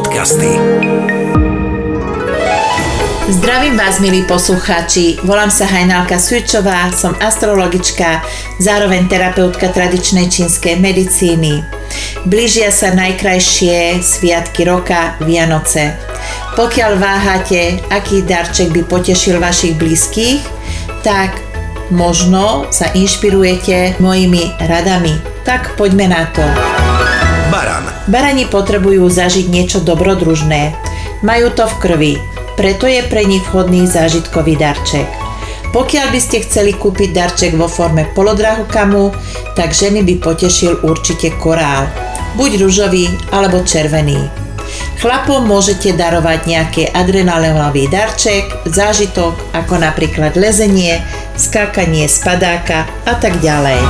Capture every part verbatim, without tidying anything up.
Podcasty. Zdravím vás, milí poslucháči. Volám sa Hajnálka Sujčová, som astrologička, zároveň terapeutka tradičnej čínskej medicíny. Blížia sa najkrajšie sviatky roka, Vianoce. Pokiaľ váhate, aký darček by potešil vašich blízkych, tak možno sa inšpirujete mojimi radami. Tak poďme na to. Baran. Barani potrebujú zažiť niečo dobrodružné. Majú to v krvi. Preto je pre nich vhodný zážitkový darček. Pokiaľ by ste chceli kúpiť darček vo forme polodrahokamu, tak ženy by potešil určite korál, buď ružový alebo červený. Chlapom môžete darovať nejaký adrenalinový darček, zážitok ako napríklad lezenie, skákanie z padáka a tak ďalej.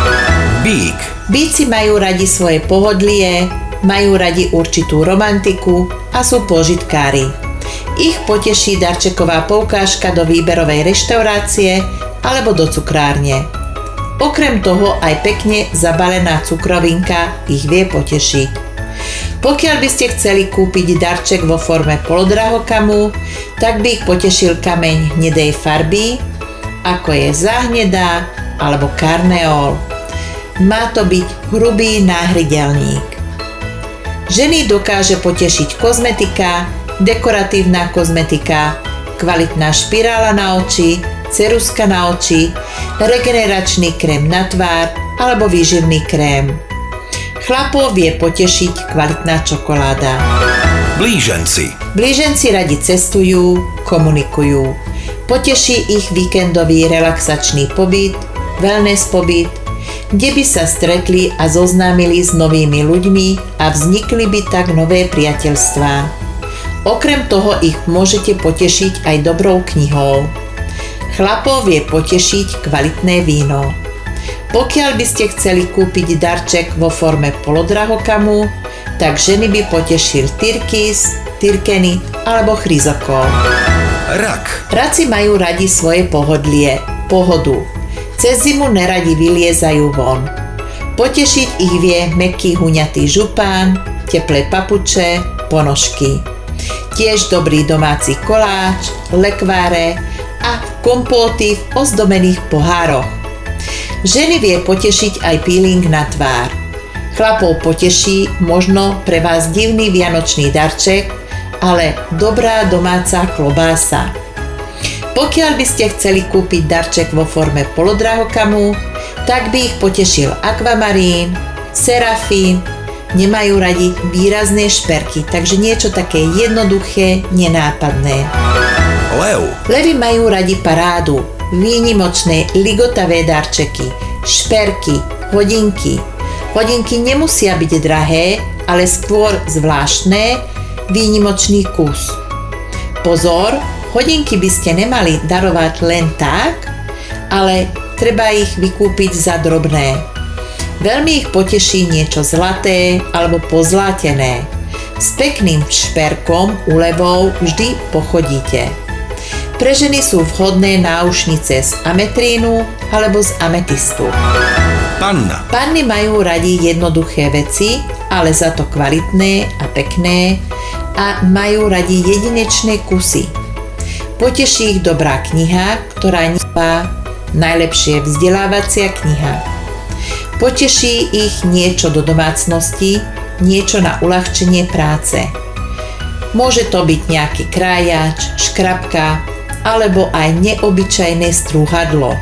Bík. Bíci majú radi svoje pohodlie, majú radi určitú romantiku a sú požitkári. Ich poteší darčeková poukážka do výberovej reštaurácie alebo do cukrárne. Okrem toho aj pekne zabalená cukrovinka ich vie potešiť. Pokiaľ by ste chceli kúpiť darček vo forme polodrahokamu, tak by ich potešil kameň hnedej farby, ako je záhnedá alebo karneol. Má to byť hrubý náhrydelník. Ženy dokáže potešiť kozmetika, dekoratívna kozmetika, kvalitná špirála na oči, ceruska na oči, regeneračný krém na tvár alebo výživný krém. Chlapov vie potešiť kvalitná čokoláda. Blíženci. Blíženci radi cestujú, komunikujú. Poteší ich víkendový relaxačný pobyt, wellness pobyt, kde by sa stretli a zoznámili s novými ľuďmi a vznikli by tak nové priateľstvá. Okrem toho ich môžete potešiť aj dobrou knihou. Chlapov vie potešiť kvalitné víno. Pokiaľ by ste chceli kúpiť darček vo forme polodrahokamu, tak ženy by potešil tyrkis, tyrkeny alebo chryzokol. Rak. Raci majú radi svoje pohodlie, pohodu. Cez zimu neradi vyliezajú von. Potešiť ich vie mäkký huňatý župán, teplé papuče, ponožky. Tiež dobrý domáci koláč, lekváre a kompóty v ozdobených pohároch. Ženy vie potešiť aj peeling na tvár. Chlapov poteší možno pre vás divný vianočný darček, ale dobrá domáca klobása. Pokiaľ by ste chceli kúpiť darček vo forme polodrahokamu, tak by ich potešil akvamarín, serafín. Nemajú radi výrazné šperky, takže niečo také jednoduché, nenápadné. Lev. Levy majú radi parádu, výnimočné ligotavé darčeky, šperky, hodinky. Hodinky nemusia byť drahé, ale skôr zvláštne, výnimočný kus. Pozor, hodinky by ste nemali darovať len tak, ale treba ich vykúpiť za drobné. Veľmi ich poteší niečo zlaté alebo pozlátené. S pekným šperkom u levov vždy pochodíte. Pre ženy sú vhodné náušnice z ametrínu alebo z ametistu. Panna. Panny majú radi jednoduché veci, ale za to kvalitné a pekné a majú radi jedinečné kusy. Poteší ich dobrá kniha, ktorá nie je najlepšie vzdelávacia kniha. Poteší ich niečo do domácnosti, niečo na uľahčenie práce. Môže to byť nejaký krájač, škrabka alebo aj neobyčajné strúhadlo.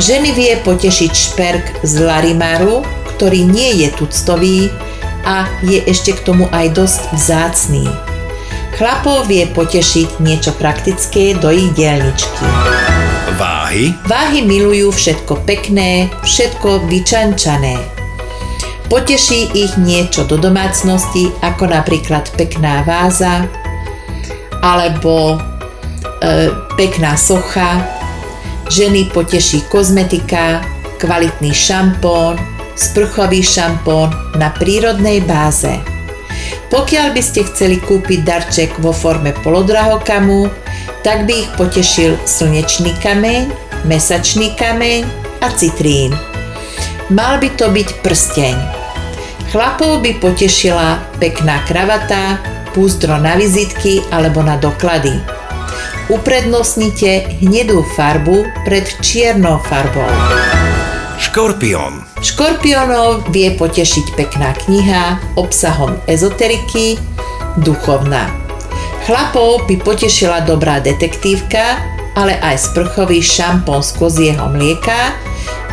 Ženy vie potešiť šperk z larimaru, ktorý nie je tuctový a je ešte k tomu aj dosť vzácný. Chlapov vie potešiť niečo praktické do ich dielničky. Váhy. Váhy milujú všetko pekné, všetko vyčančané. Poteší ich niečo do domácnosti, ako napríklad pekná váza, alebo e, pekná socha. Ženy poteší kozmetika, kvalitný šampón, sprchový šampón na prírodnej báze. Pokiaľ by ste chceli kúpiť darček vo forme polodrahokamu, tak by ich potešil slnečný kameň, mesačný kameň a citrín. Mal by to byť prsteň. Chlapov by potešila pekná kravata, púzdro na vizitky alebo na doklady. Uprednostnite hnedú farbu pred čiernou farbou. Škorpión. Škorpiónov vie potešiť pekná kniha obsahom ezoteriky, duchovná. Chlapov by potešila dobrá detektívka, ale aj sprchový šampón z kozieho mlieka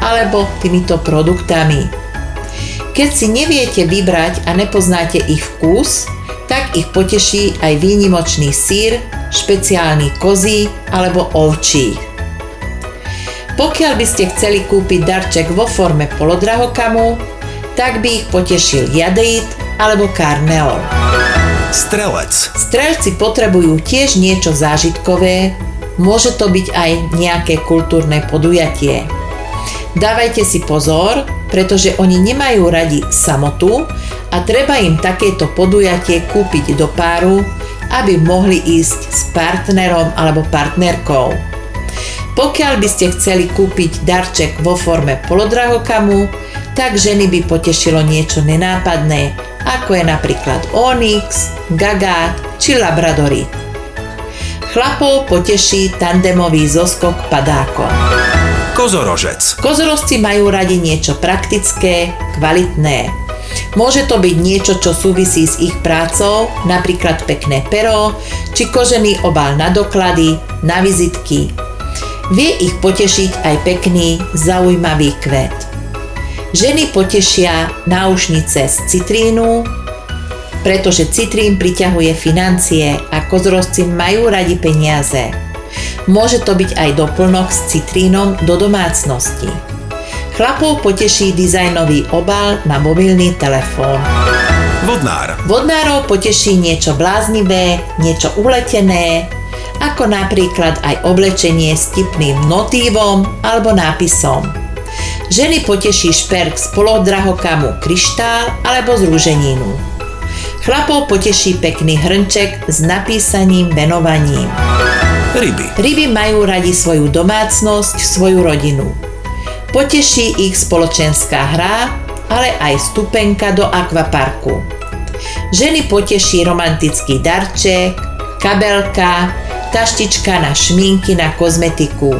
alebo týmito produktami. Keď si neviete vybrať a nepoznáte ich vkus, tak ich poteší aj výnimočný syr, špeciálny kozí alebo ovčí. Pokiaľ by ste chceli kúpiť darček vo forme polodrahokamu, tak by ich potešil jadeit alebo karneol. Strelec. Strelci potrebujú tiež niečo zážitkové, môže to byť aj nejaké kultúrne podujatie. Dávajte si pozor, pretože oni nemajú radi samotu a treba im takéto podujatie kúpiť do páru, aby mohli ísť s partnerom alebo partnerkou. Pokiaľ by ste chceli kúpiť darček vo forme polodrahokamu, tak ženy by potešilo niečo nenápadné, ako je napríklad onyx, gagát či labradorit. Chlapov poteší tandemový zoskok padákom. Kozorožec. Kozorožci majú radi niečo praktické, kvalitné. Môže to byť niečo, čo súvisí s ich prácou, napríklad pekné pero, či kožený obal na doklady, na vizitky. Vie ich potešiť aj pekný, zaujímavý kvet. Ženy potešia náušnice z citrínu, pretože citrín priťahuje financie a kozorožci majú radi peniaze. Môže to byť aj doplnok s citrínom do domácnosti. Chlapov poteší dizajnový obal na mobilný telefón. Vodnár. Vodnárov poteší niečo bláznivé, niečo uletené, ako napríklad aj oblečenie s tipným motívom alebo nápisom. Ženy poteší šperk z polodrahokamu kryštál alebo z ruženinu. Chlapov poteší pekný hrnček s napísaným venovaním. Ryby. Ryby majú radi svoju domácnosť, svoju rodinu. Poteší ich spoločenská hra, ale aj stupenka do akvaparku. Ženy poteší romantický darček, kabelka, taštička na šminky, na kozmetiku.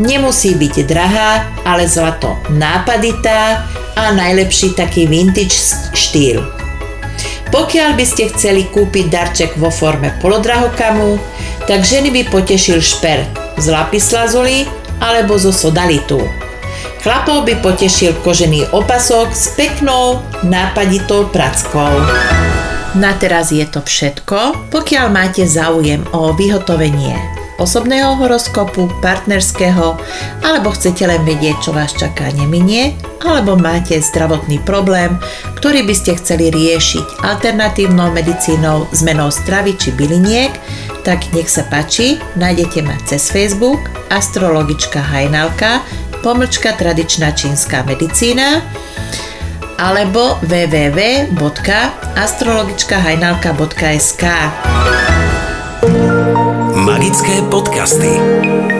Nemusí byť drahá, ale zlato nápaditá a najlepší taký vintage štýl. Pokiaľ by ste chceli kúpiť darček vo forme polodrahokamu, tak ženy by potešil šperk z lapislazuli alebo zo sodalitu. Chlapov by potešil kožený opasok s peknou, nápaditou prackou. Na teraz je to všetko. Pokiaľ máte záujem o vyhotovenie osobného horoskopu, partnerského, alebo chcete len vedieť, čo vás čaká neminie, alebo máte zdravotný problém, ktorý by ste chceli riešiť alternatívnou medicínou, zmenou stravy či byliniek, tak nech sa páči, nájdete ma cez Facebook Astrologička Hajnálka pomlčka tradičná čínska medicína alebo w w w bodka astrologička hajnalka bodka es ká. Magické podcasty.